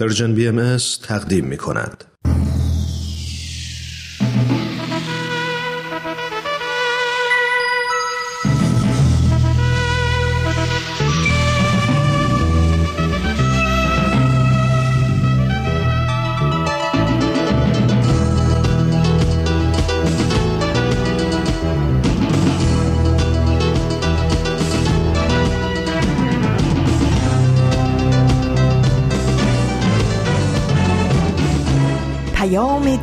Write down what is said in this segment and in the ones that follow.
پرژن BMS تقدیم می‌کند.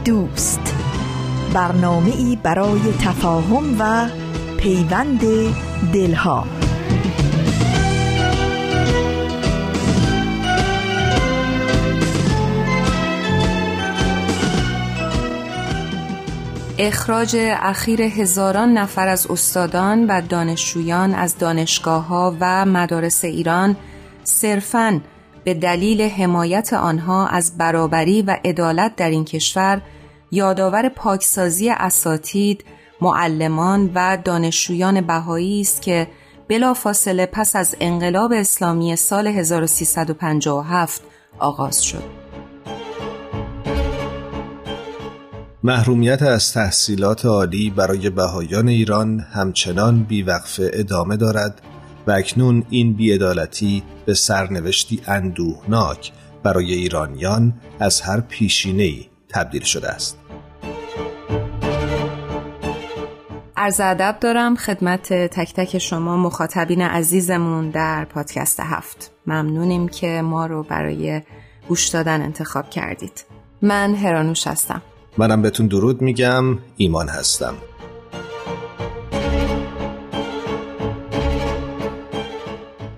دوست، برنامه‌ای برای تفاهم و پیوند دلها. اخراج اخیر هزاران نفر از استادان و دانشجویان از دانشگاه‌ها و مدارس ایران صرفاً به دلیل حمایت آنها از برابری و عدالت در این کشور یادآور پاکسازی اساتید، معلمان و دانشجویان بهایی است که بلافاصله پس از انقلاب اسلامی سال 1357 آغاز شد. محرومیت از تحصیلات عالی برای بهایان ایران همچنان بیوقفه ادامه دارد و اکنون این بی‌عدالتی به سرنوشتی اندوهناک برای ایرانیان از هر پیشینه‌ای تبدیل شده است. عرض ادب دارم خدمت تک تک شما مخاطبین عزیزمون در پادکست هفت. ممنونیم که ما رو برای گوش دادن انتخاب کردید. من هرانوش هستم. منم بهتون درود میگم. ایمان هستم.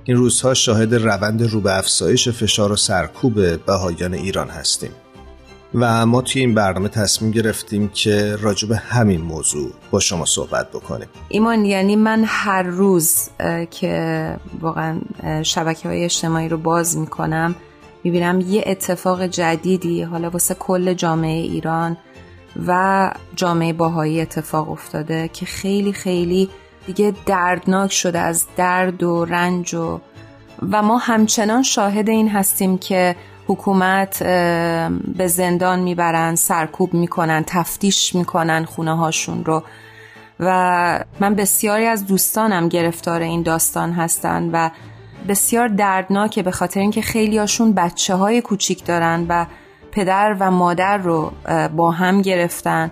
این روزها شاهد روند رو به افزایش فشار و سرکوب بهائیان ایران هستیم و ما توی این برنامه تصمیم گرفتیم که راجع به همین موضوع با شما صحبت بکنیم. ایمان، یعنی من هر روز که واقعا شبکه‌های اجتماعی رو باز می‌کنم می‌بینم یه اتفاق جدیدی حالا واسه کل جامعه ایران و جامعه بهائی اتفاق افتاده که خیلی خیلی دیگه دردناک شده از درد و رنج و ما همچنان شاهد این هستیم که حکومت به زندان میبرن، سرکوب میکنن، تفتیش میکنن خونه هاشون رو و من بسیاری از دوستانم گرفتار این داستان هستن و بسیار دردناکه به خاطر اینکه خیلی هاشون بچه های کوچیک دارن و پدر و مادر رو با هم گرفتن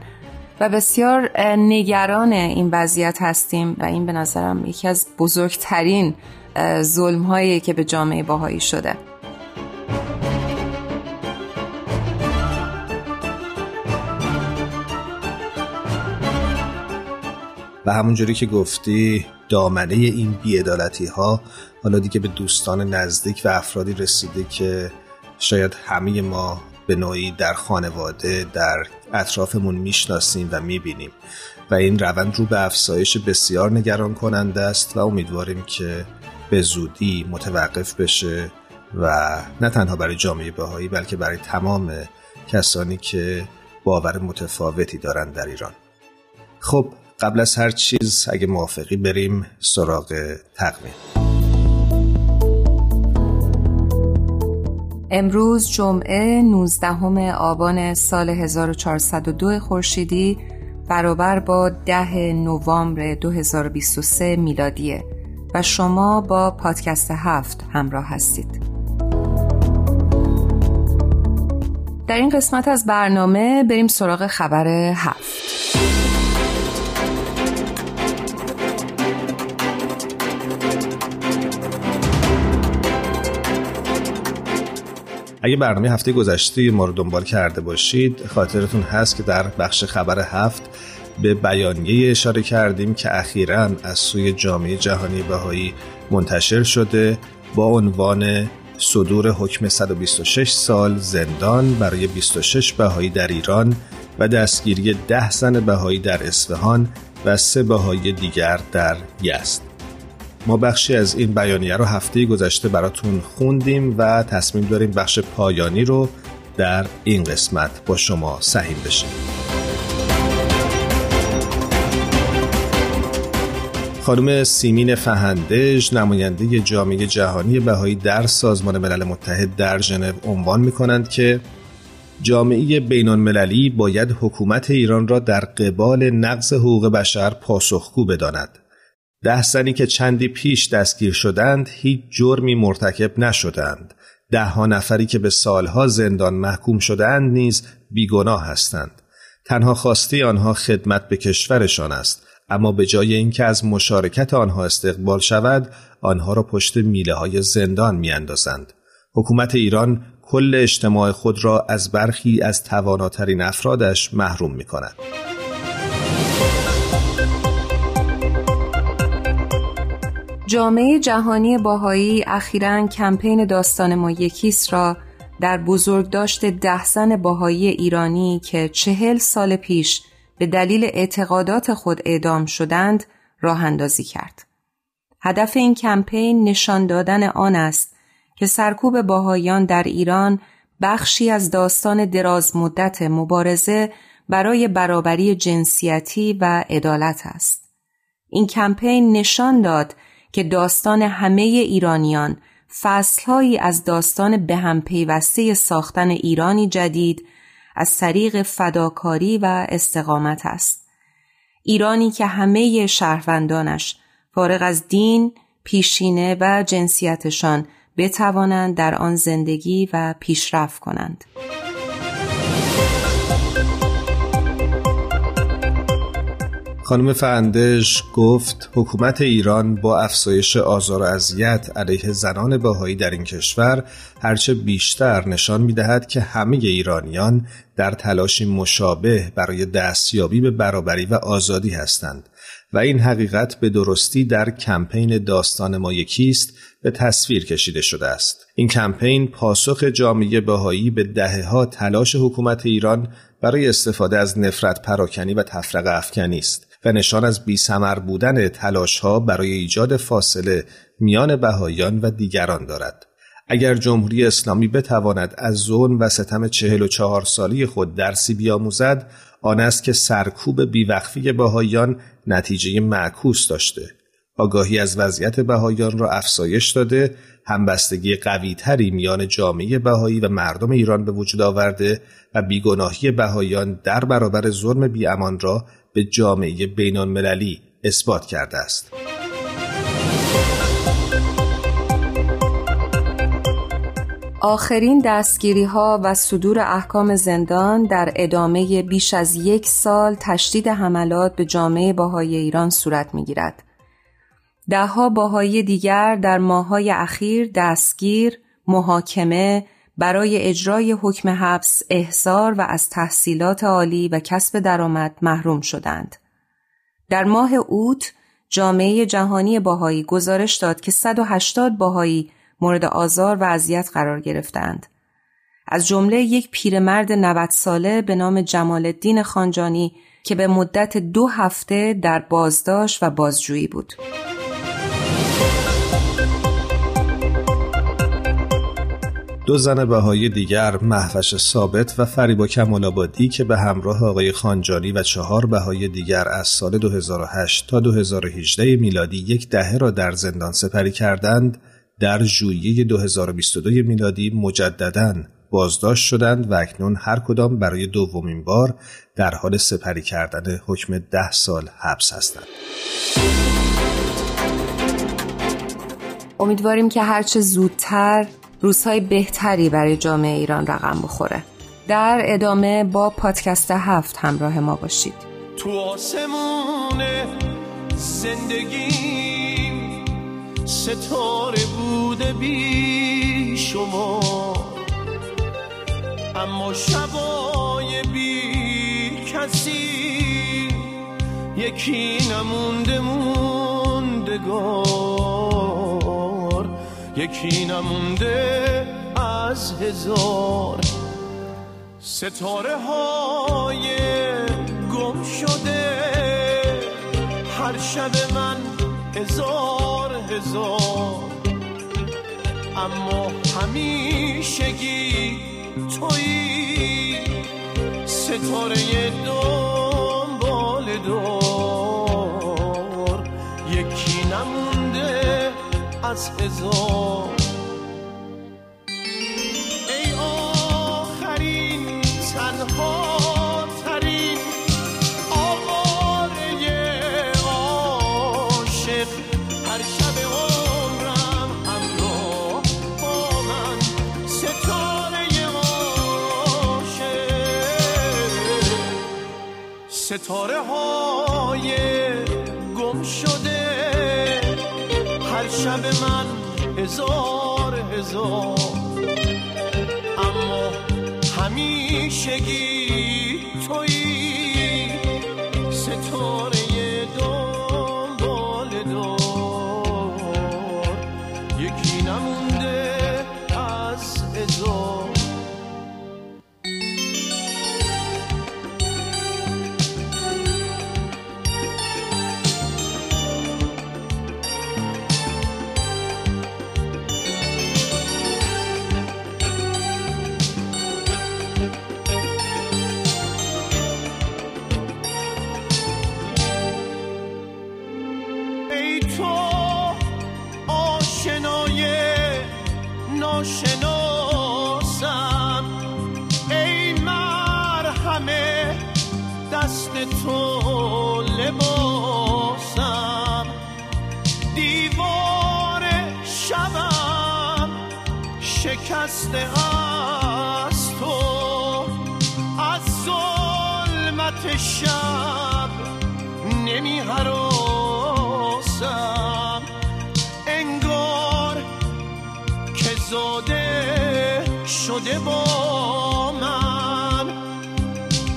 و بسیار نگران این وضعیت هستیم و این به نظرم یکی از بزرگترین ظلم‌هایی که به جامعه بهائی شده. و همونجوری که گفتی دامنه این بی‌عدالتی‌ها حالا دیگه به دوستان نزدیک و افرادی رسیده که شاید همه ما به نوعی در خانواده، در اطرافمون میشناسیم و میبینیم و این روند رو به افزایش بسیار نگران کننده است و امیدواریم که به زودی متوقف بشه و نه تنها برای جامعه بهائی بلکه برای تمام کسانی که باور متفاوتی دارن در ایران. خب قبل از هر چیز اگه موافقی بریم سراغ تقویم. امروز جمعه 19 آبان سال 1402 خورشیدی برابر با 10 نوامبر 2023 میلادیه و شما با پادکست هفت همراه هستید. در این قسمت از برنامه بریم سراغ خبر هفت. اگه برنامه هفته گذشته ما رو دنبال کرده باشید خاطرتون هست که در بخش خبر هفت به بیانیه اشاره کردیم که اخیراً از سوی جامعه جهانی بهائی منتشر شده با عنوان صدور حکم 126 سال زندان برای 26 بهائی در ایران و دستگیری 10 زن بهائی در اصفهان و 3 بهائی دیگر در یزد. ما بخشی از این بیانیه رو هفته گذشته براتون خوندیم و تصمیم داریم بخش پایانی رو در این قسمت با شما سهیم بشیم. خانم سیمین فهندج، نماینده جامعه جهانی بهائی در سازمان ملل متحد در ژنو، عنوان می‌کنند که جامعه بین‌المللی باید حکومت ایران را در قبال نقض حقوق بشر پاسخگو بداند. 10 زنی که چندی پیش دستگیر شدند هیچ جرمی مرتکب نشدند. 10 نفری که به سالها زندان محکوم شدند نیز بیگناه هستند. تنها خواسته آنها خدمت به کشورشان است، اما به جای اینکه از مشارکت آنها استقبال شود، آنها را پشت میله‌های زندان می‌اندازند. حکومت ایران کل اجتماع خود را از برخی از تواناترین افرادش محروم می‌کند. جامعه جهانی بهائی اخیراً کمپین داستان ما یکیست را در بزرگداشت 10 زن بهائی ایرانی که 40 سال پیش به دلیل اعتقادات خود اعدام شدند راه اندازی کرد. هدف این کمپین نشان دادن آن است که سرکوب بهائیان در ایران بخشی از داستان دراز مدت مبارزه برای برابری جنسیتی و عدالت است. این کمپین نشان داد که داستان همه ایرانیان فصلهایی از داستان به هم پیوسته ساختن ایرانی جدید از طریق فداکاری و استقامت است. ایرانی که همه شهروندانش فارغ از دین، پیشینه و جنسیتشان بتوانند در آن زندگی و پیشرفت کنند. خانم فهندش گفت حکومت ایران با افزایش آزار و اذیت علیه زنان بهائی در این کشور هرچه بیشتر نشان می‌دهد که همه ایرانیان در تلاشی مشابه برای دستیابی به برابری و آزادی هستند و این حقیقت به درستی در کمپین داستان ما یکیست به تصویر کشیده شده است. این کمپین پاسخ جامعه بهائی به دهه‌ها تلاش حکومت ایران برای استفاده از نفرت پراکنی و تفرقه افکنی است و نشان از بی‌ثمر بودن تلاش‌ها برای ایجاد فاصله میان بهائیان و دیگران دارد. اگر جمهوری اسلامی بتواند از ظلم و ستم 44 سالی خود درسی بیاموزد، آن است که سرکوب بیوقفی بهائیان نتیجه معکوس داشته. آگاهی از وضعیت بهائیان را افزایش داده، همبستگی قوی‌تری میان جامعه بهائی و مردم ایران به وجود آورده و بیگناهی بهائیان در برابر ظلم بی‌امان را به جامعه بین‌المللی اثبات کرده است. آخرین دستگیری‌ها و صدور احکام زندان در ادامه بیش از 1 سال تشدید حملات به جامعه بهائی ایران صورت می‌گیرد. 10 بهائی دیگر در ماه‌های اخیر دستگیر، محاکمه، برای اجرای حکم حبس، احضار و از تحصیلات عالی و کسب درآمد محروم شدند. در ماه اوت، جامعه جهانی بهائی گزارش داد که 180 بهائی مورد آزار و اذیت قرار گرفتند. از جمله یک پیرمرد 90 ساله به نام جمال الدین خانجانی که به مدت 2 هفته در بازداشت و بازجویی بود. دو زن بهائی دیگر، مهوش ثابت و فریبا کمال‌آبادی، که به همراه آقای خانجانی و 4 بهائی دیگر از سال 2008 تا 2018 میلادی 1 دهه را در زندان سپری کردند، در ژوئیه 2022 میلادی مجدداً بازداشت شدند و اکنون هر کدام برای دومین بار در حال سپری کردن حکم 10 سال حبس هستند. امیدواریم که هرچه زودتر روزهای بهتری برای جامعه ایران رقم بخوره. در ادامه با پادکست هفت همراه ما باشید. تو آسمون زندگیم ستاره بوده بی شما، اما شبای بی کسی یکی نمونده موندگار، یکی نمونده از 1000 ستاره های گم شده. هر شب من 1000 اما همیشگی تویی، ستاره دنبال دار، از هزار. ای آخرین تنها ترین آواره عاشق، هر شب عمرم همراه با من ستاره عاشق، ستاره های گم شده، هر شب من هزار هزار، اما همیشگی تویی ستاره دنبال دار، یکی نمونده از هزار. شناسم ای مرهمه، دست تو لباسم، دیوار شبم شکسته از تو، از ظلمت شب نمی هراسم، انگار که زاده شده با من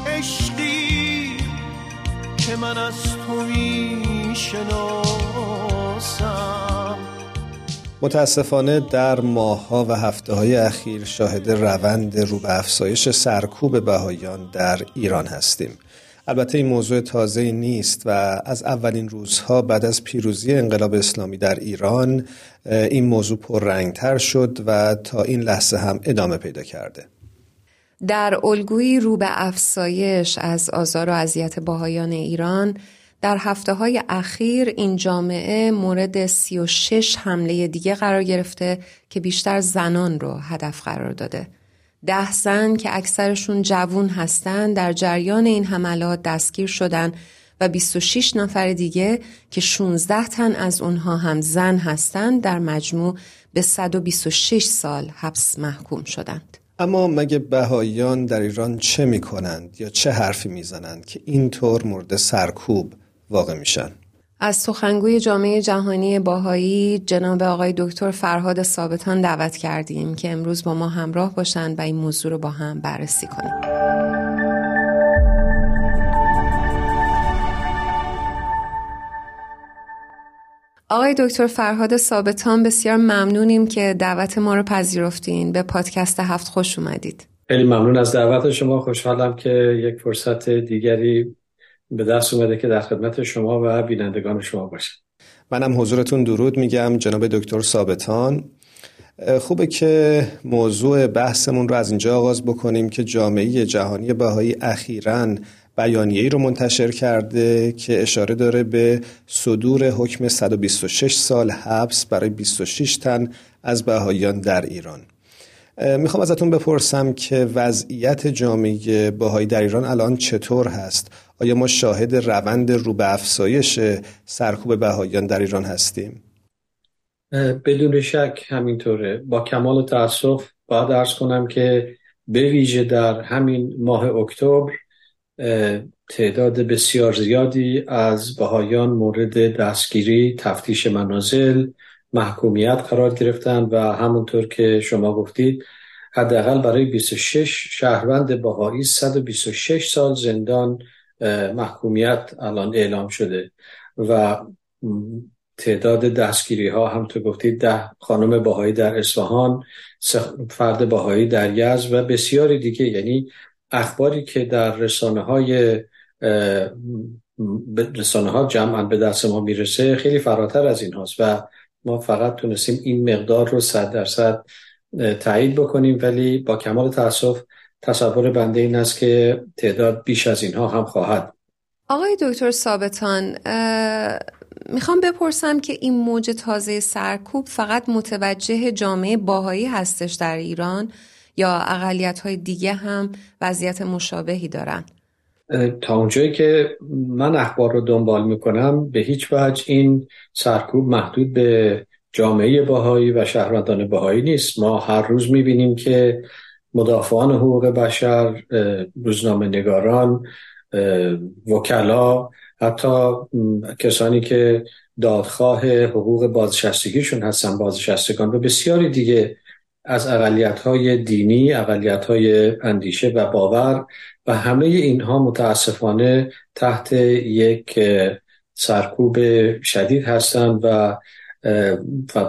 عشقی که من از تو میشناسم. متاسفانه در ماه‌ها و هفته‌های اخیر شاهد روند رو به افزایش سرکوب بهائیان در ایران هستیم. البته این موضوع تازه‌ای نیست و از اولین روزها بعد از پیروزی انقلاب اسلامی در ایران این موضوع پررنگتر شد و تا این لحظه هم ادامه پیدا کرده. در الگویی رو به افزایش از آزار و اذیت بهائیان ایران، در هفته‌های اخیر این جامعه مورد 36 حمله دیگه قرار گرفته که بیشتر زنان رو هدف قرار داده. 10 زن که اکثرشون جوون هستن در جریان این حملات دستگیر شدن و 26 نفر دیگه که 16 تن از اونها هم زن هستن در مجموع به 126 سال حبس محکوم شدند. اما مگه بهائیان در ایران چه میکنند یا چه حرفی میزنند که اینطور مورد سرکوب واقع میشن؟ از سخنگوی جامعه جهانی بهائی جناب آقای دکتر فرهاد ثابتان دعوت کردیم که امروز با ما همراه باشند و این موضوع رو با هم بررسی کنیم. آقای دکتر فرهاد ثابتان، بسیار ممنونیم که دعوت ما رو پذیرفتین. به پادکست هفت خوش اومدید. خیلی ممنون از دعوت شما. خوشحالم که یک فرصت دیگری به دست اومده که در خدمت شما و بینندگان شما باشم. منم حضورتون درود میگم جناب دکتر ثابتان. خوبه که موضوع بحثمون رو از اینجا آغاز بکنیم که جامعه جهانی بهائی اخیراً بیانیه‌ای رو منتشر کرده که اشاره داره به صدور حکم 126 سال حبس برای 26 تن از بهائیان در ایران. میخوام ازتون بپرسم که وضعیت جامعه بهائی در ایران الان چطور هست؟ آیا ما شاهد روند رو به افزایش سرکوب بهائیان در ایران هستیم؟ بدون شک همینطوره. با کمال تأسف باید عرض کنم که به ویژه در همین ماه اکتبر تعداد بسیار زیادی از بهائیان مورد دستگیری، تفتیش منازل، محکومیت قرار گرفتن و همونطور که شما گفتید حداقل برای 26 شهروند بهائی 126 سال زندان محکومیت الان اعلام شده و تعداد دستگیری ها هم تو گفتید 10 خانم بهائی در اصفهان، 3 فرد بهائی در یزد و بسیاری دیگه. یعنی اخباری که در رسانه ها جمعاً به دست ما میرسه خیلی فراتر از این هاست و ما فقط تونستیم این مقدار رو 100% تایید بکنیم، ولی با کمال تأسف تصور بنده این است که تعداد بیش از اینها هم خواهد. آقای دکتر ثابتان، میخوام بپرسم که این موج تازه سرکوب فقط متوجه جامعه بهائی هستش در ایران یا اقلیت‌های دیگه هم وضعیت مشابهی دارن؟ تا اونجایی که من اخبار رو دنبال میکنم به هیچ وجه این سرکوب محدود به جامعه بهائی و شهروندان بهائی نیست. ما هر روز میبینیم که مدافعان حقوق بشر، روزنامه‌نگاران، وکلا، حتی کسانی که دادخواه حقوق بازنشستگیشون هستن، بازنشستگان و بسیاری دیگه از اقلیت‌های دینی، اقلیت‌های اندیشه و باور و همه اینها متاسفانه تحت یک سرکوب شدید هستند و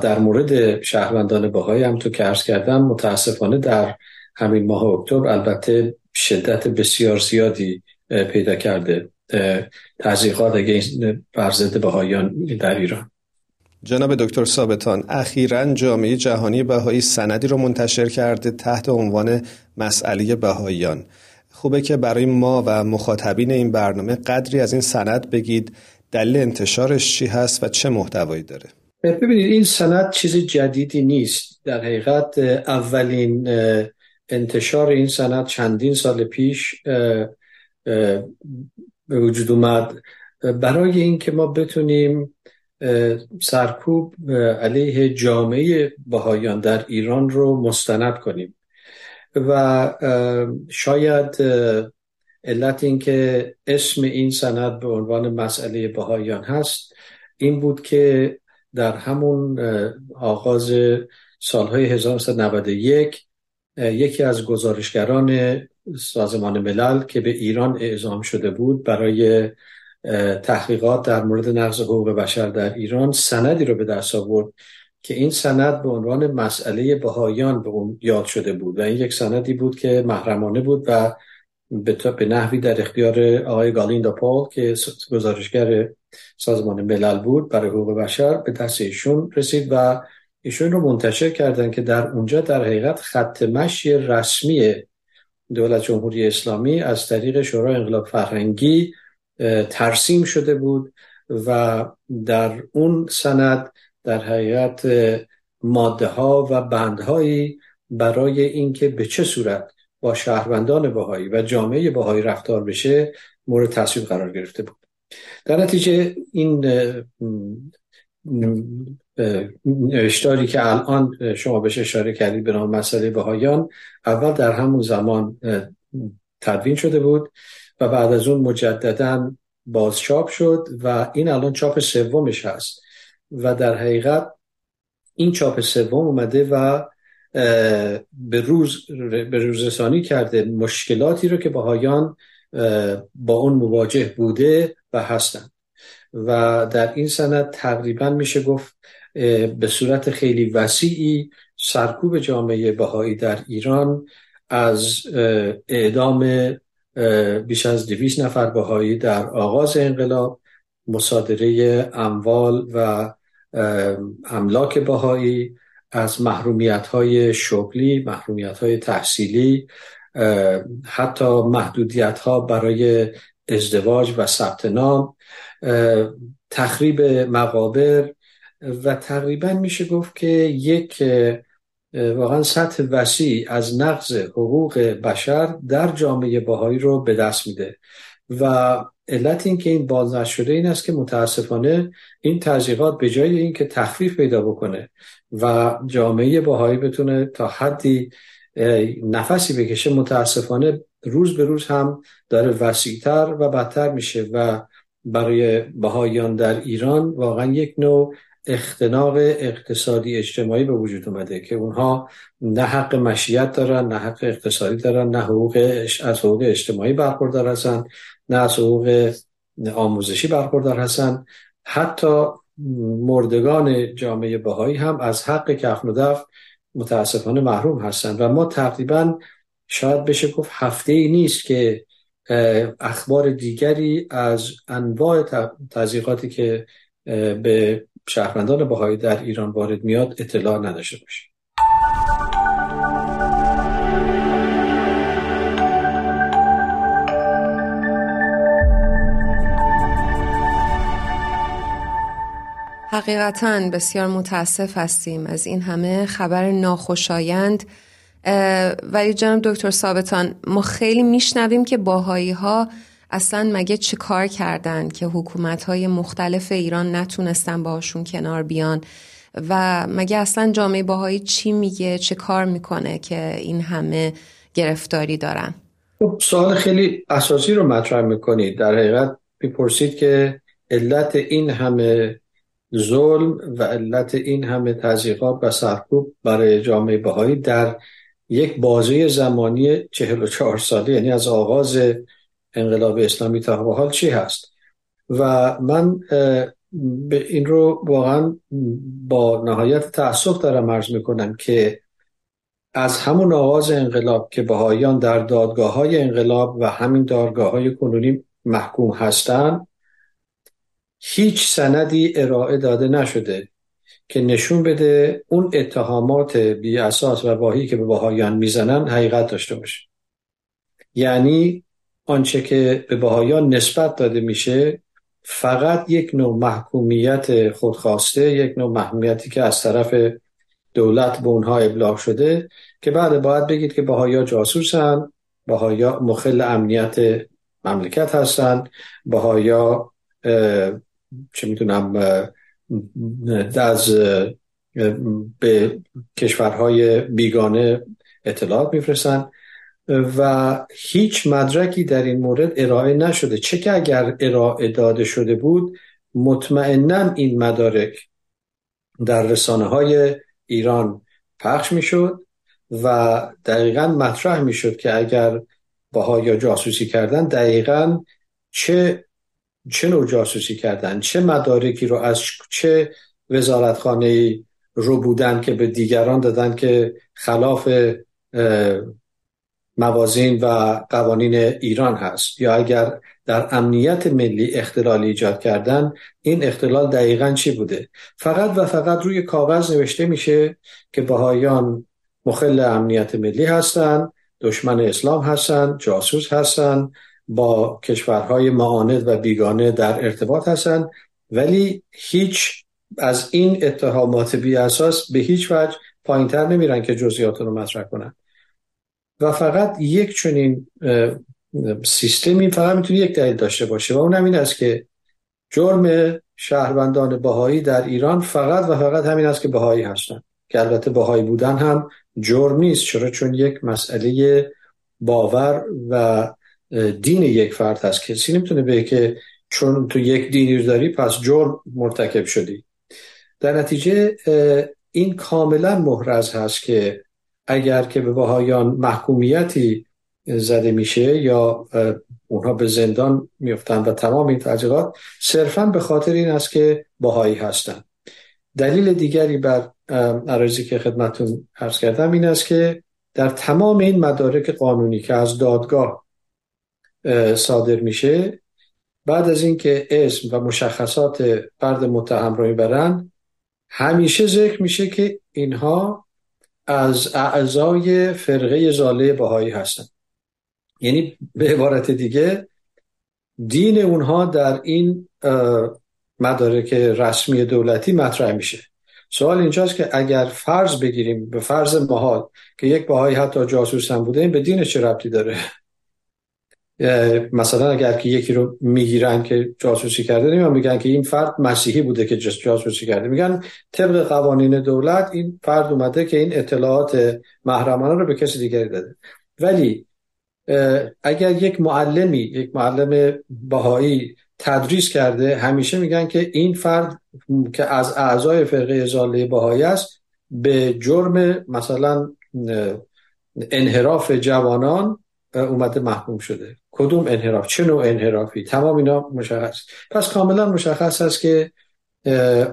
در مورد شهروندان بهائی هم تو که عرض کردم متاسفانه در همین ماه اکتبر البته شدت بسیار زیادی پیدا کرده تزریقات بر ضد بهائیان در ایران. جناب دکتر ثابتان، اخیراً جامعه جهانی بهائی سندی رو منتشر کرده تحت عنوان مسئله بهائیان. خوبه که برای ما و مخاطبین این برنامه قدری از این سند بگید، دلیل انتشارش چی هست و چه محتوایی داره؟ ببینید این سند چیز جدیدی نیست. در حقیقت اولین انتشار این سند چندین سال پیش به وجود اومد برای این که ما بتونیم سرکوب علیه جامعه بهائیان در ایران رو مستند کنیم و شاید علت این که اسم این سند به عنوان مسئله بهائیان هست این بود که در همون آغاز سالهای 1991 یکی از گزارشگران سازمان ملل که به ایران اعزام شده بود برای تحقیقات در مورد نقض حقوق بشر در ایران سندی رو به دست آورد که این سند به عنوان مسئله بهائیان به اون یاد شده بود و این یک سندی بود که محرمانه بود و به نحوی در اختیار آقای گالینداپول که گزارشگر سازمان ملل بود برای حقوق بشر به دست ایشون رسید و ایشون رو منتشر کردن که در اونجا در حقیقت خط مشی رسمی دولت جمهوری اسلامی از طریق شورای انقلاب فرهنگی ترسیم شده بود و در اون سند در حقیقت ماده‌ها و بندهایی برای اینکه به چه صورت با شهروندان بهائی و جامعه بهائی رفتار بشه مورد تصویب قرار گرفته بود. در نتیجه این نوشتاری که الان شما بهش اشاره کردید به نام مسئله بهائیان اول در همون زمان تدوین شده بود و بعد از اون مجدداً بازچاپ شد و این الان چاپ سومش هست و در حقیقت این چاپ سوم اومده و به روزرسانی کرده مشکلاتی رو که بهائیان با اون مواجه بوده و هستند و در این سند تقریباً میشه گفت به صورت خیلی وسیعی سرکوب جامعه بهائی در ایران از اعدام بیش از 200 نفر بهائی در آغاز انقلاب، مصادره اموال و املاک بهائی، از محرومیت‌های شغلی، محرومیت‌های تحصیلی، حتی محدودیت‌ها برای ازدواج و ثبت نام، تخریب مقابر و تقریبا میشه گفت که یک واقعا سطح وسیع از نقض حقوق بشر در جامعه بهائی رو به دست میده و علت این که این بازنشر شده این است که متاسفانه این تحقیقات به جای این که تخفیف پیدا بکنه و جامعه بهائی بتونه تا حدی نفسی بکشه متاسفانه روز به روز هم داره وسیع‌تر و بدتر میشه و برای بهائیان در ایران واقعا یک نوع اختناق اقتصادی اجتماعی به وجود اومده که اونها نه حق مشیت دارن، نه حق اقتصادی دارن، نه از حقوق اجتماعی برخوردار هستن، نه از حقوق آموزشی برخوردار هستن. حتی مردگان جامعه بهائی هم از حق کفن و دفن متاسفانه محروم هستن و ما تقریبا شاید بشه گفت هفته‌ای نیست که اخبار دیگری از انواع تزریقاتی که به شهروندان بهائی در ایران وارد میاد اطلاع نداشته باشه. حقیقتاً بسیار متاسف هستیم از این همه خبر ناخوشایند، ولی جناب دکتر ثابتان ما خیلی میشنویم که باهایی ها اصلا مگه چه کار کردن که حکومت های مختلف ایران نتونستن باهاشون کنار بیان و مگه اصلا جامعه بهائی چی میگه، چه کار میکنه که این همه گرفتاری دارن؟ سوال خیلی اساسی رو مطرح میکنید. در حقیقت میپرسید که علت این همه ظلم و علت این همه تضییقات و سرکوب برای جامعه بهائی در یک بازه زمانی 44 ساله، یعنی از آغاز انقلاب اسلامی تا به حال چی هست؟ و من این رو واقعا با نهایت تأسف دارم عرض میکنم که از همون آغاز انقلاب که بهائیان در دادگاه های انقلاب و همین دادگاه های کنونی محکوم هستند، هیچ سندی ارائه داده نشده که نشون بده اون اتهامات بی اساس و واهی که به بهائیان میزنن حقیقت داشته باشه. یعنی آنچه که به بهائیان نسبت داده میشه فقط یک نوع محکومیت خودخواسته، یک نوع محکومیتی که از طرف دولت به اونها ابلاغ شده که بعد باید بگید که بهائیان جاسوسن، بهائیان مخل امنیت مملکت هستن، بهائیان چه میتونم از به کشورهای بیگانه اطلاعات میفرستن و هیچ مدرکی در این مورد ارائه نشده. چه که اگر ارائه داده شده بود مطمئناً این مدارک در رسانه‌های ایران پخش میشد و دقیقاً مطرح میشد که اگر بهائی‌ها جاسوسی کردن دقیقاً چه نوع جاسوسی کردن، چه مدارکی رو از چه وزارتخانه‌ای رو بودن که به دیگران دادن که خلاف موازین و قوانین ایران هست، یا اگر در امنیت ملی اختلال ایجاد کردن این اختلال دقیقاً چی بوده. فقط و فقط روی کاغذ نوشته میشه که بهائیان مخل امنیت ملی هستن، دشمن اسلام هستن، جاسوس هستن، با کشورهای معاند و بیگانه در ارتباط هستن، ولی هیچ از این اتهامات بی اساس به هیچ وجه پایین‌تر نمیرن که جزئیات رو مطرح کنن. و فقط یک چنین سیستمی فقط میتونه یک دلیل داشته باشه و اونم این است که جرم شهروندان بهایی در ایران فقط و فقط همین است که بهایی هستن، که البته بهایی بودن هم جرم نیست. چرا؟ چون یک مسئله باور و دین یک فرد هست. کسی نمیتونه بگه که چون تو یک دینی داری پس جرم مرتکب شدی. در نتیجه این کاملا محرز هست که اگر که به بهائیان محکومیتی زده میشه یا اونها به زندان میفتن و تمام این تضییقات صرفاً به خاطر این است که بهایی هستند. دلیل دیگری بر عرضی که خدمتون عرض کردم این است که در تمام این مدارک قانونی که از دادگاه صادر میشه، بعد از اینکه اسم و مشخصات فرد متهم رو میبرن، همیشه ذکر میشه که اینها از اعضای فرقه ضاله بهایی هستن. یعنی به عبارت دیگه دین اونها در این مدارک رسمی دولتی مطرح میشه. سوال اینجاست که اگر فرض بگیریم، به فرض محال، که یک بهایی حتی جاسوس هم بوده، این به دینش چه ربطی داره؟ مثلا اگر که یکی رو میگیرن که جاسوسی کرده، نمیان میگن که این فرد مسیحی بوده که جاسوسی کرده، میگن طبق قوانین دولت این فرد اومده که این اطلاعات محرمانه رو به کسی دیگری داده. ولی اگر یک معلم بهایی تدریس کرده، همیشه میگن که این فرد که از اعضای فرقه ضاله بهایی است به جرم مثلا انحراف جوانان اومده محکوم شده. کدوم انحراف؟ چه نوع انحرافی؟ تمام اینا مشخص. پس کاملا مشخص است که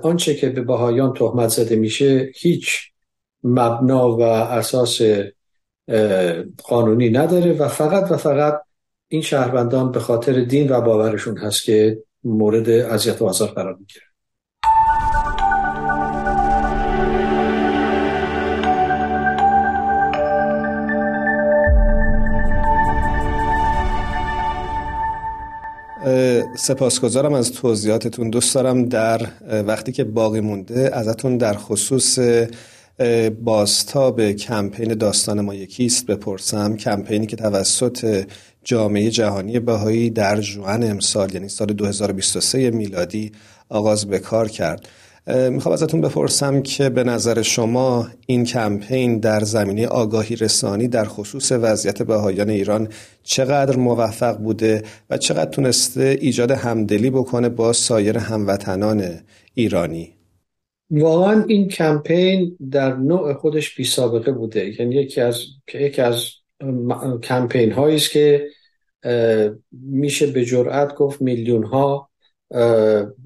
آنچه که به بهائیان تهمت زده میشه هیچ مبنا و اساس قانونی نداره و فقط این شهروندان به خاطر دین و باورشون هست که مورد اذیت و آزار قرار میگیره. سپاسگزارم از توضیحاتتون. دوست دارم در وقتی که باقی مونده ازتون در خصوص بازتاب کمپین داستان ما یکیست بپرسم، کمپینی که توسط جامعه جهانی بهائی در ژوئن امسال یعنی سال 2023 میلادی آغاز به کار کرد. میخوام ازتون بپرسم که به نظر شما این کمپین در زمینه آگاهی رسانی در خصوص وضعیت بهائیان ایران چقدر موفق بوده و چقدر تونسته ایجاد همدلی بکنه با سایر هموطنان ایرانی؟ واقعا این کمپین در نوع خودش بی سابقه بوده، یعنی یکی از کمپین هایی است که میشه به جرئت گفت میلیون ها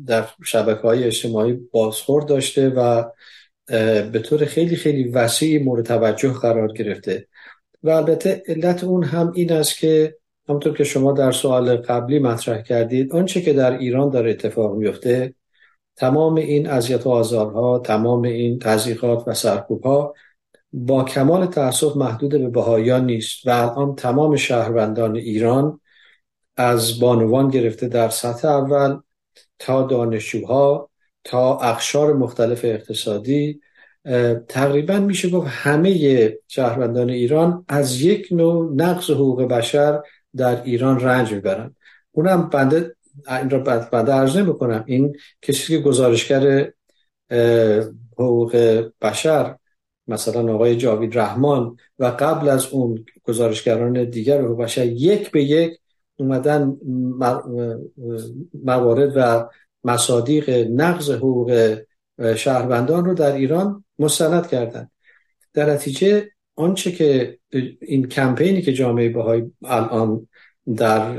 در شبکه‌های اجتماعی بازخورد داشته و به طور خیلی خیلی وسیع مورد توجه قرار گرفته. و البته علت اون هم این است که همونطور که شما در سوال قبلی مطرح کردید، آنچه که در ایران داره اتفاق میفته، تمام این اذیت و آزارها، تمام این تضییقات و سرکوب‌ها با کمال تأسف محدود به بهائیان نیست و الان تمام شهروندان ایران از بانوان گرفته در سطح اول تا دانشجوها تا اقشار مختلف اقتصادی، تقریبا میشه گفت همه شهروندان ایران از یک نوع نقض حقوق بشر در ایران رنج میبرن. اونم بنده این را بعد عرض نمی‌کنم، این کسی که گزارشگر حقوق بشر مثلا آقای جاوید رحمان و قبل از اون گزارشگران دیگر حقوق بشر یک به یک اومدن موارد و مصادیق نقض حقوق شهروندان رو در ایران مستند کردن. در نتیجه آنچه که این کمپینی که جامعه بهائی الان در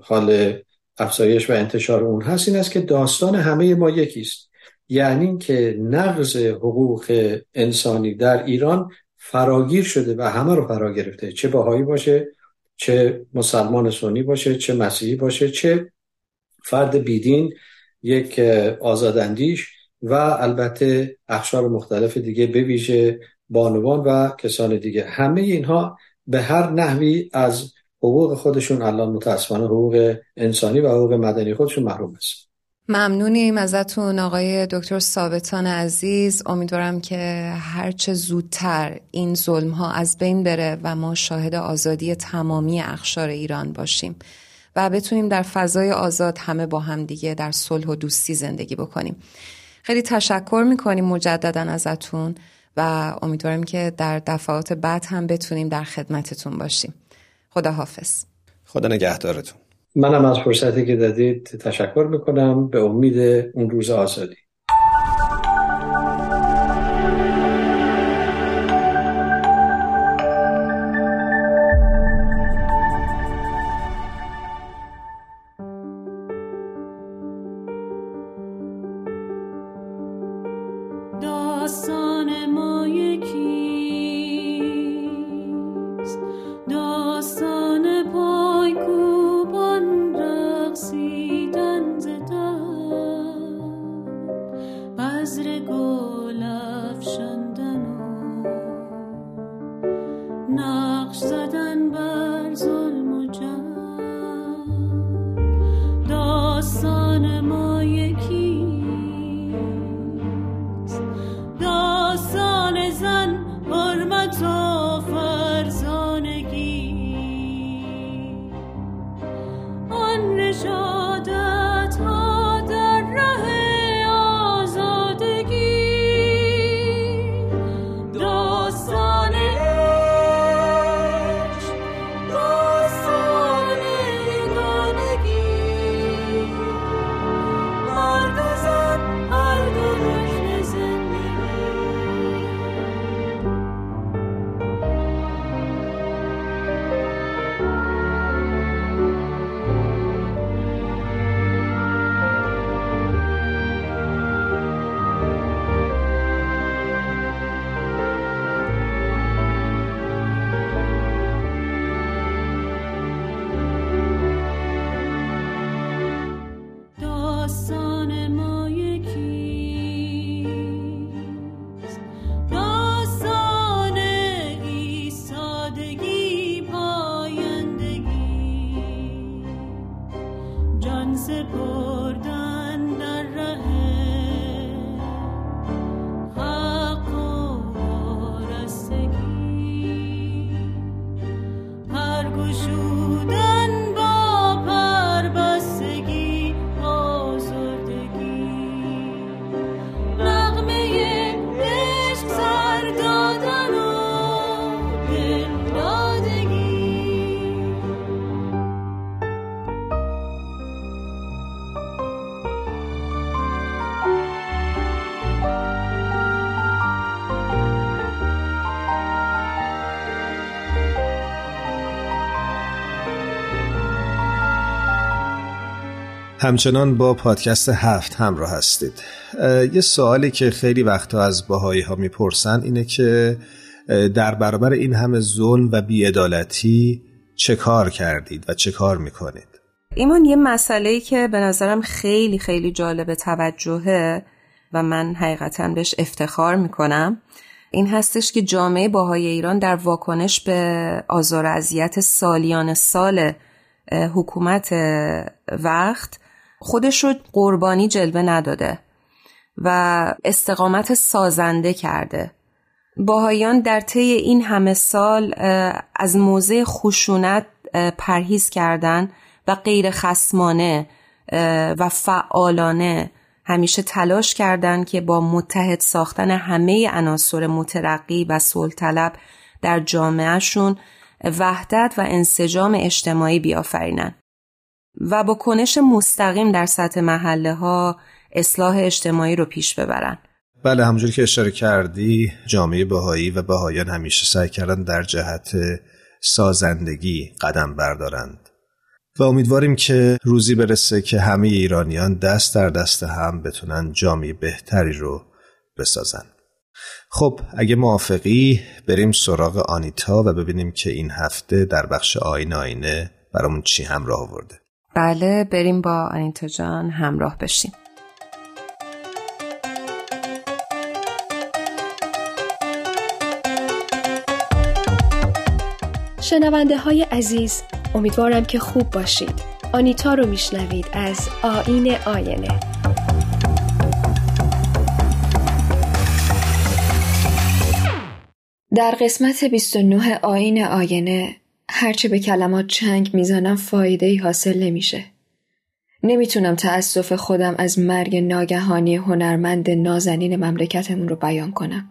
حال افزایش و انتشار اون هست این است که داستان همه ما یکیست، یعنی که نقض حقوق انسانی در ایران فراگیر شده و همه رو فرا گرفته، چه بهائی باشه، چه مسلمان سنی باشه، چه مسیحی باشه، چه فرد بیدین، یک آزاداندیش و البته اقشار مختلف دیگه به ویژه بانوان و کسان دیگه. همه اینها به هر نحوی از حقوق خودشون الان متأسفانه حقوق انسانی و حقوق مدنی خودشون محروم هست. ممنونیم ازتون آقای دکتر ثابتان عزیز. امیدوارم که هرچه زودتر این ظلم ها از بین بره و ما شاهد آزادی تمامی اقشار ایران باشیم و بتونیم در فضای آزاد همه با هم دیگه در صلح و دوستی زندگی بکنیم. خیلی تشکر میکنیم مجددا ازتون و امیدوارم که در دفعات بعد هم بتونیم در خدمتتون باشیم. خداحافظ. خدا نگهدارتون. منم از فرصتی که دادید تشکر میکنم، به امید اون روز آزادی. همچنان با پادکست هفت همراه هستید. یه سوالی که خیلی وقتا از بهایی ها میپرسن اینه که در برابر این همه ظلم و بیعدالتی چه کار کردید و چه کار میکنید؟ ایمان، یه مسئله‌ای که به نظرم خیلی خیلی جالب توجهه و من حقیقتاً بهش افتخار میکنم این هستش که جامعه بهایی ایران در واکنش به آزار و اذیت سالیان سال حکومت وقت خودش رو قربانی جلوه نداده و استقامت سازنده کرده. بهائیان در طی این همه سال از موضع خشونت پرهیز کردن و غیر خصمانه و فعالانه همیشه تلاش کردند که با متحد ساختن همه عناصر مترقی و صلح‌طلب در جامعهشون وحدت و انسجام اجتماعی بیافرینن و با کنش مستقیم در سطح محله ها اصلاح اجتماعی رو پیش ببرن. بله، همونجوری که اشاره کردی جامعه بهایی و بهائیان همیشه سعی کردن در جهت سازندگی قدم بردارند و امیدواریم که روزی برسه که همه ایرانیان دست در دست هم بتونن جامعه بهتری رو بسازن. خب اگه موافقی بریم سراغ آنیتا و ببینیم که این هفته در بخش آئین آینه برامون چی همراه آورده. بله، بریم با آنیتا جان همراه بشیم. شنونده های عزیز، امیدوارم که خوب باشید. آنیتا رو میشنوید از آئین آینه. در قسمت 29 آئین آینه هرچه به کلمات چنگ میزنم فایده‌ای حاصل نمیشه. نمیتونم تأسف خودم از مرگ ناگهانی هنرمند نازنین مملکتمون رو بیان کنم.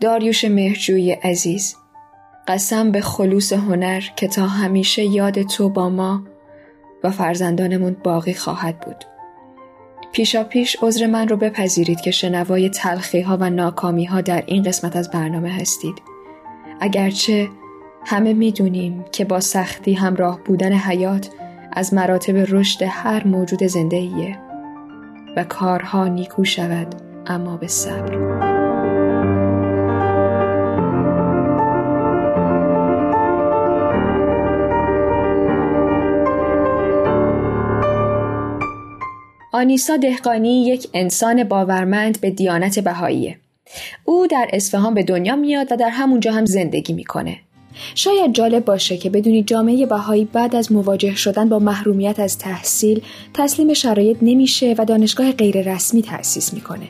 داریوش مهرجویی عزیز، قسم به خلوص هنر که تا همیشه یاد تو با ما و فرزندانمون باقی خواهد بود. پیشاپیش عذر من رو بپذیرید که شنوای تلخی‌ها و ناکامی‌ها در این قسمت از برنامه هستید. اگرچه همه می‌دونیم که با سختی همراه بودن حیات از مراتب رشد هر موجود زنده‌ایه و کارها نیکو شود اما به صبر. آنیسا دهقانی یک انسان باورمند به دیانت بهائیه. او در اصفهان به دنیا میاد و در همونجا هم زندگی میکنه. شاید جالب باشه که بدونی جامعه بهائی بعد از مواجه شدن با محرومیت از تحصیل تسلیم شرایط نمیشه و دانشگاه غیر رسمی تأسیس میکنه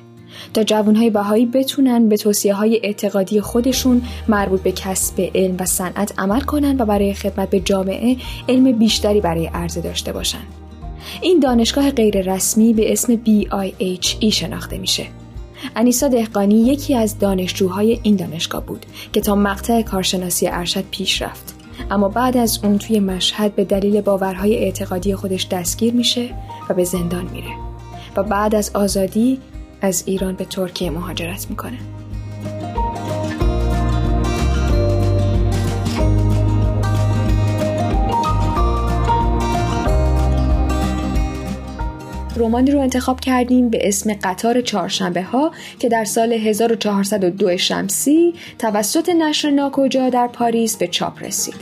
تا جوانهای بهائی بتونن به توصیه‌های اعتقادی خودشون مربوط به کسب علم و صنعت عمل کنن و برای خدمت به جامعه علم بیشتری برای عرضه داشته باشن. این دانشگاه غیر رسمی به اسم BIHE شناخته میشه. انیسا دهقانی یکی از دانشجوهای این دانشگاه بود که تا مقطع کارشناسی ارشد پیش رفت، اما بعد از اون توی مشهد به دلیل باورهای اعتقادی خودش دستگیر میشه و به زندان میره و بعد از آزادی از ایران به ترکیه مهاجرت میکنه. رمانی رو انتخاب کردیم به اسم قطار چهارشنبه‌ها که در سال 1402 شمسی توسط نشر ناکجا در پاریس به چاپ رسید.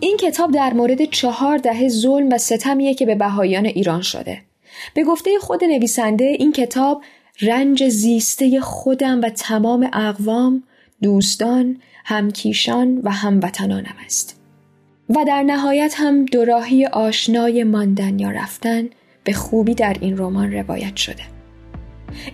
این کتاب در مورد 4 دهه ظلم و ستمیه که به بهائیان ایران شده. به گفته خود نویسنده این کتاب رنج زیسته خودم و تمام اقوام، دوستان، همکیشان و هموطنانم است. و در نهایت هم دوراهی آشنای ماندن یا رفتن به خوبی در این رمان روایت شده.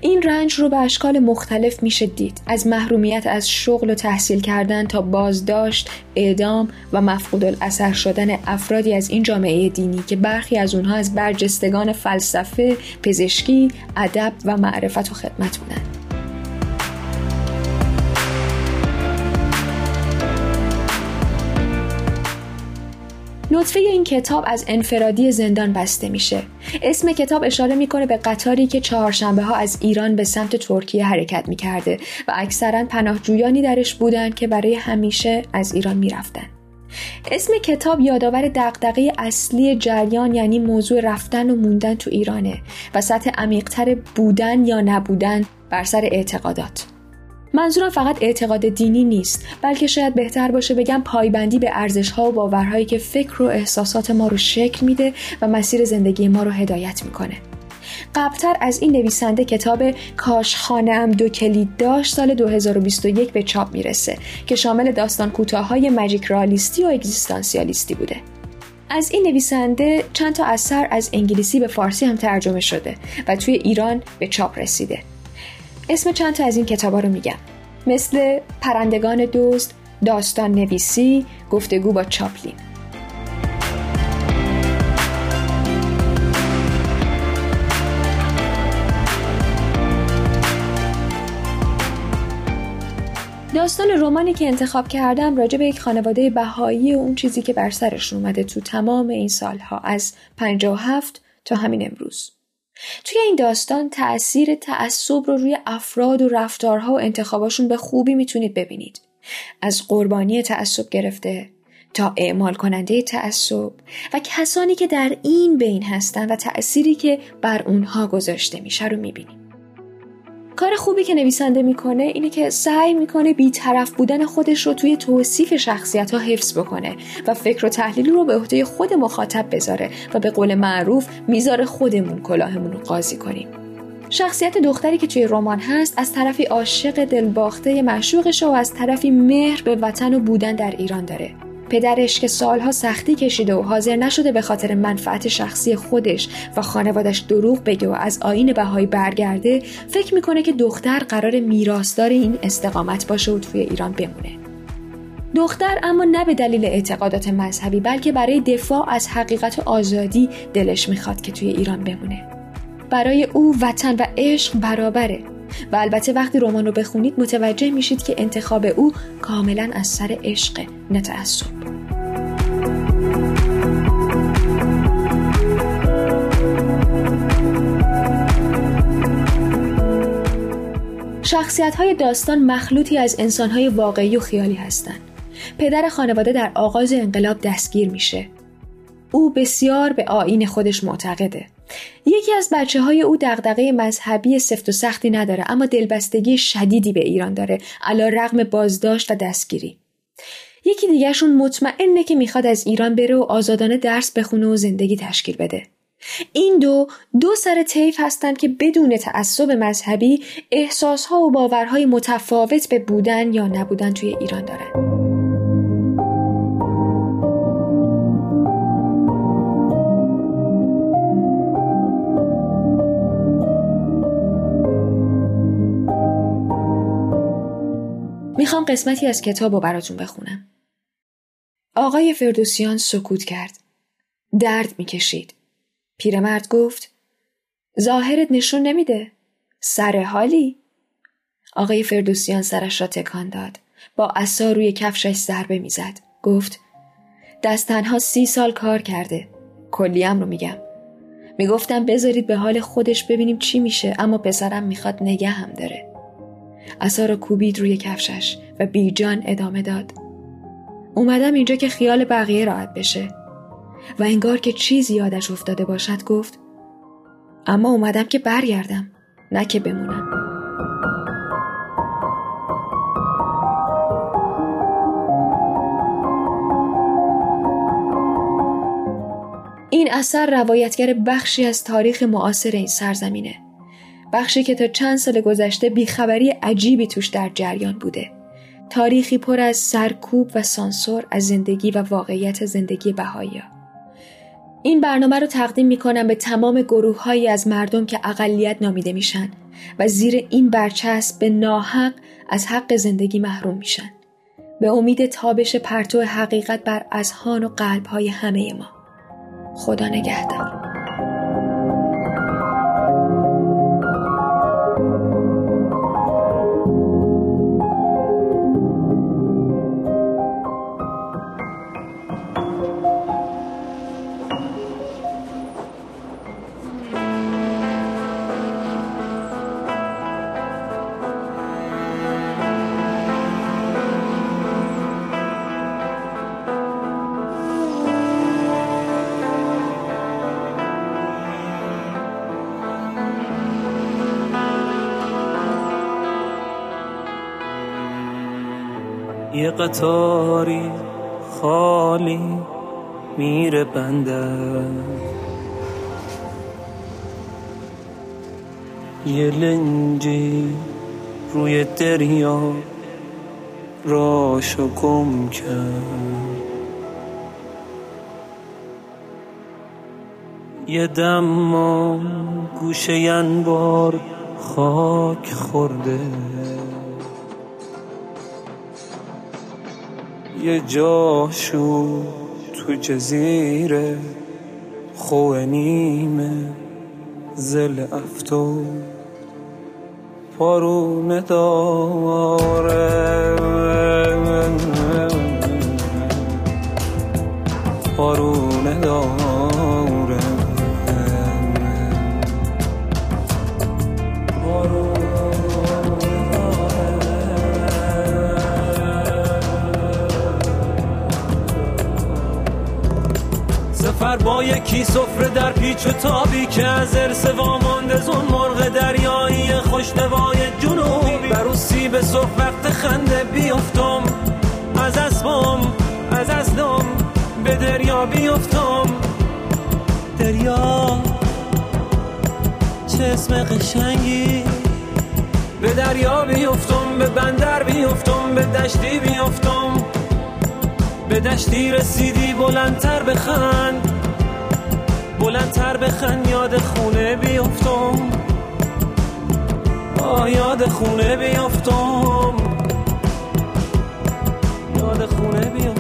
این رنج رو به اشکال مختلف میشه دید، از محرومیت از شغل و تحصیل کردن تا بازداشت، اعدام و مفقود الاثر شدن افرادی از این جامعه دینی که برخی از اونها از برجستگان فلسفه، پزشکی، ادب و معرفت و خدمت بودند. نطفه این کتاب از انفرادی زندان بسته میشه. اسم کتاب اشاره میکنه به قطاری که چهارشنبه ها از ایران به سمت ترکیه حرکت میکرده و اکثرا پناهجویانی درش بودن که برای همیشه از ایران میرفتن. اسم کتاب یادآور دغدغه اصلی جریان، یعنی موضوع رفتن و موندن تو ایرانه و سطح عمیق‌تر بودن یا نبودن بر سر اعتقادات. منظورم فقط اعتقاد دینی نیست، بلکه شاید بهتر باشه بگم پایبندی به ارزش‌ها و باورهایی که فکر و احساسات ما رو شکل میده و مسیر زندگی ما رو هدایت میکنه. قبلتر از این نویسنده کتاب کاش خانه‌ام دو کلید داشت سال 2021 به چاپ میرسه که شامل داستان کوتاه‌های ماجیک رالیستی و اگزیستانسیالیستی بوده. از این نویسنده چند تا اثر از انگلیسی به فارسی هم ترجمه شده و توی ایران به چاپ رسیده. اسم چند تا از این کتابا رو میگم، مثل پرندگان دوست، داستان نویسی، گفتگو با چاپلین. داستان رمانی که انتخاب کردم راجع به یک خانواده بهایی و اون چیزی که بر سرشون اومده تو تمام این سالها از 57 تا همین امروز. توی این داستان تأثیر تعصب رو روی افراد و رفتارها و انتخاباشون به خوبی میتونید ببینید، از قربانی تعصب گرفته تا اعمال کننده تعصب و کسانی که در این بین هستن و تأثیری که بر اونها گذاشته میشه رو میبینید. کار خوبی که نویسنده میکنه اینه که سعی میکنه بی‌طرف بودن خودش رو توی توصیف شخصیت‌ها حفظ بکنه و فکر و تحلیل رو به عهده خود مخاطب بذاره و به قول معروف میذاره خودمون کلاهمون رو قاضی کنیم. شخصیت دختری که توی رمان هست از طرفی عاشق دلباخته معشوقش و از طرفی مهر به وطن و بودن در ایران داره. پدرش که سالها سختی کشیده و حاضر نشده به خاطر منفعت شخصی خودش و خانوادش دروغ بگه و از آیین بهائی برگرده، فکر میکنه که دختر قرار میراثدار این استقامت باشه و توی ایران بمونه. دختر اما نه به دلیل اعتقادات مذهبی، بلکه برای دفاع از حقیقت آزادی دلش میخواد که توی ایران بمونه. برای او وطن و عشق برابره و البته وقتی رمان رو بخونید متوجه میشید که انتخاب او کاملا از سر عشق، نه تعصب. شخصیت‌های داستان مخلوطی از انسان‌های واقعی و خیالی هستند. پدر خانواده در آغاز انقلاب دستگیر میشه. او بسیار به آیین خودش معتقده. یکی از بچه‌های او دغدغه مذهبی سفت و سختی نداره، اما دلبستگی شدیدی به ایران داره علیرغم بازداشت و دستگیری. یکی دیگه‌شون مطمئنه که میخواد از ایران بره و آزادانه درس بخونه و زندگی تشکیل بده. این دو سر طیف هستن که بدون تعصب مذهبی احساس‌ها و باورهای متفاوت به بودن یا نبودن توی ایران دارن. میخوام قسمتی از کتاب رو براتون بخونم. آقای فردوسیان سکوت کرد. درد میکشید. پیرمرد گفت: ظاهرت نشون نمیده. سر حالی؟ آقای فردوسیان سرش را تکان داد. با عصا روی کفشش ضربه میزد. گفت: دست تنها 30 سال کار کرده. کلیم رو میگم. میگفتم بذارید به حال خودش ببینیم چی میشه، اما پسرم میخواد نگه هم داره. عصا رو کوبید روی کفشش و بیجان ادامه داد: اومدم اینجا که خیال بقیه راحت بشه. و انگار که چیزی یادش افتاده باشد گفت: اما اومدم که برگردم، نه که بمونم. این اثر روایتگر بخشی از تاریخ معاصر این سرزمینه، بخشی که تا چند سال گذشته بیخبری عجیبی توش در جریان بوده، تاریخی پر از سرکوب و سانسور از زندگی و واقعیت زندگی بهائیان. این برنامه رو تقدیم می‌کنم به تمام گروه‌هایی از مردم که اقلیت نامیده میشن و زیر این برچسب به ناحق از حق زندگی محروم میشن، به امید تابش پرتو حقیقت بر اذهان و قلب‌های همه ما. خدا نگهدار. یه قطاری خالی میره بندر، یه لنجی روی دریا راشو گم کرد، یه دمم گوشه انبار خاک خورده، یه جاشو تو جزیره خوه نیمه زل افتو پارونه داره، پارونه داره، با یکی سفره در پیچ و تابی که از ارس وامانده زون مرغ دریایی خوشنوای جنوبی، برو سیب صبح وقت خنده بیفتم، از اسبم از اسلم به دریا بیفتم، دریا چه اسم قشنگی، به دریا بیفتم، به بندر بیفتم، به دشتی بیفتم، به دشتی رسیدی بلندتر بخند، بلندتر بخند، یاد خونه بیفتم، آه یاد خونه بیفتم، یاد خونه بیفتم.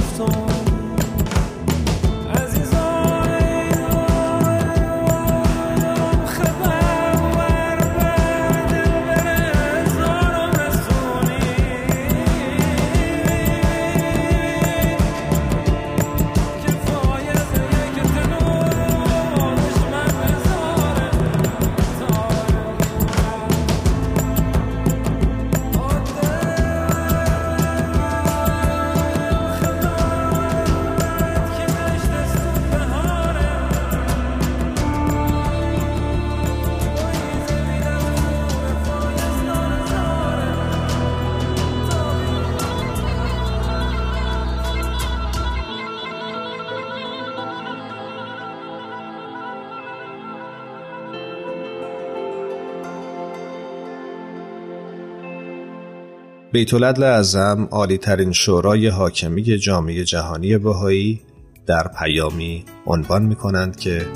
بیت العدل اعظم، عالی‌ترین شورای حاکمی جامعه جهانی بهائی، در پیامی عنوان می‌کنند که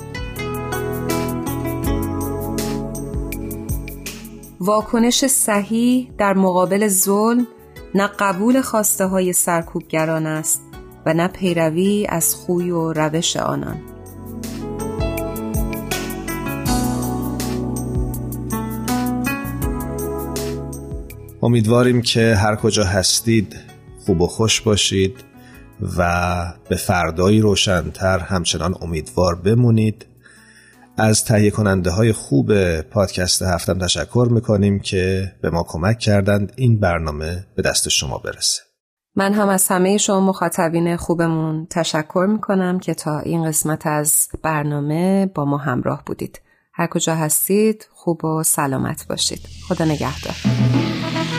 واکنش صحیح در مقابل ظلم نه قبول خواسته‌های سرکوبگران است و نه پیروی از خوی و روش آنان. امیدواریم که هر کجا هستید خوب و خوش باشید و به فردایی روشن‌تر همچنان امیدوار بمونید. از تهیه کننده های خوب پادکست هفتم تشکر میکنیم که به ما کمک کردند این برنامه به دست شما برسه. من هم از همه شما مخاطبین خوبمون تشکر میکنم که تا این قسمت از برنامه با ما همراه بودید. هر کجا هستید خوب و سلامت باشید. خدا نگهدار.